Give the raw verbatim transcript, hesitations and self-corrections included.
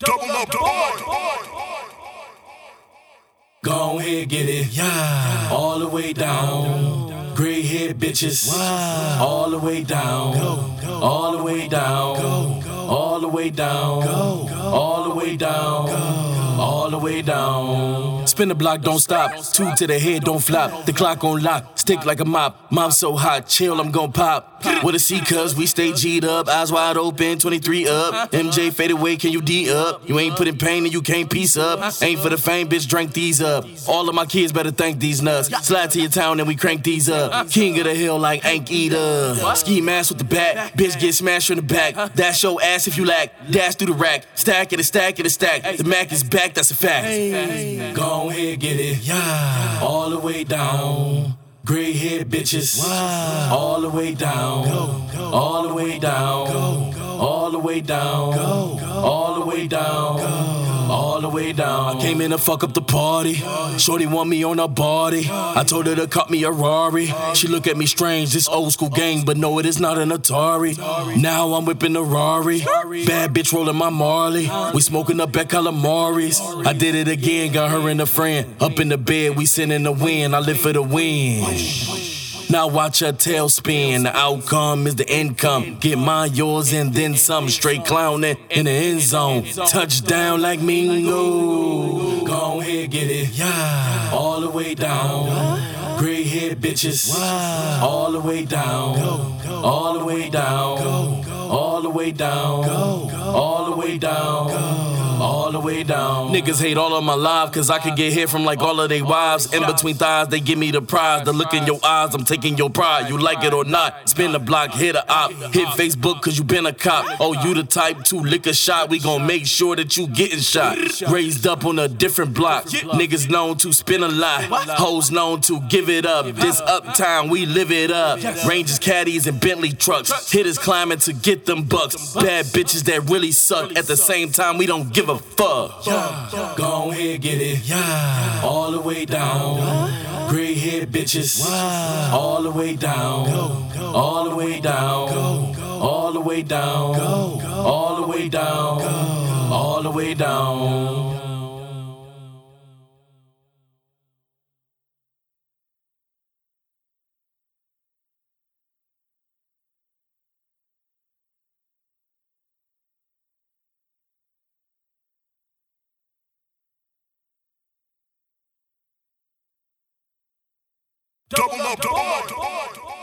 Double up the board. Go ahead, get it. Yeah. All the way down. Gray head bitches. Wow. All the way down. Go, go. All the way down. Go, go. All the way down. Go, go. All the way down. Go, go. All the way down. Spin the block, don't stop. Two to the head, don't flop. The clock on lock. Stick like a mop. Mom so hot, chill, I'm gon' pop. With a C, cuz we stay G'd up. Eyes wide open, twenty-three up. M J fade away, can you D up? You ain't putting pain and you can't piece up. Ain't for the fame, bitch, drink these up. All of my kids better thank these nuts. Slide to your town and we crank these up. King of the hill like Ank Eater. Ski mask with the bat. Bitch get smashed in the back. Dash your ass if you lack. Dash through the rack. Stack it, a stack it, a stack. The Mac is back, that's a fact. Go ahead, get it. Yeah. All the way down. Gray head bitches, wow. All the way down, go, go. All the way down, go, go. All the way down, go, go. All the way down, go, go. All the way down. I came in to fuck up the party. Shorty want me on her body. I told her to cop me a Rari. She look at me strange, this old school gang, but no, it is not an Atari. Now I'm whipping a Rari. Bad bitch rolling my Marley. We smoking up at Calamari's. I did it again, got her and a friend. Up in the bed, we sending the wind. I live for the wind. Now watch her tail spin. The outcome is the income. Get mine, yours, and then some. Straight clowning in the end zone. Touchdown like Mingo. Go ahead, get it. Yeah. All the way down. Gray head bitches. Wow. All the way down. Go, go. All the way down. Go, go. All the way down. Go, go. All the way down. Go. All the way down. Niggas hate all of my life, cause I can get hit from like all of they wives. In between thighs, they give me the prize. The look in your eyes, I'm taking your pride. You like it or not, spin the block, hit a op. Hit Facebook cause you been a cop. Oh, you the type to lick a shot. We gon' make sure that you getting shot. Raised up on a different block. Niggas known to spin a lot. Hoes known to give it up. This uptown, we live it up. Rangers, caddies, and Bentley trucks. Hitters climbing to get them bucks. Bad bitches that really suck. At the same time, we don't give a fuck. Yeah, yeah. Go ahead, get it. Yeah. All the way down. Gray head bitches. Wow. All the way down. Go, go. All the way down. Go, go. All the way down. Go, go. All the way down. Go, go. All the way down. Double up, double up, double up.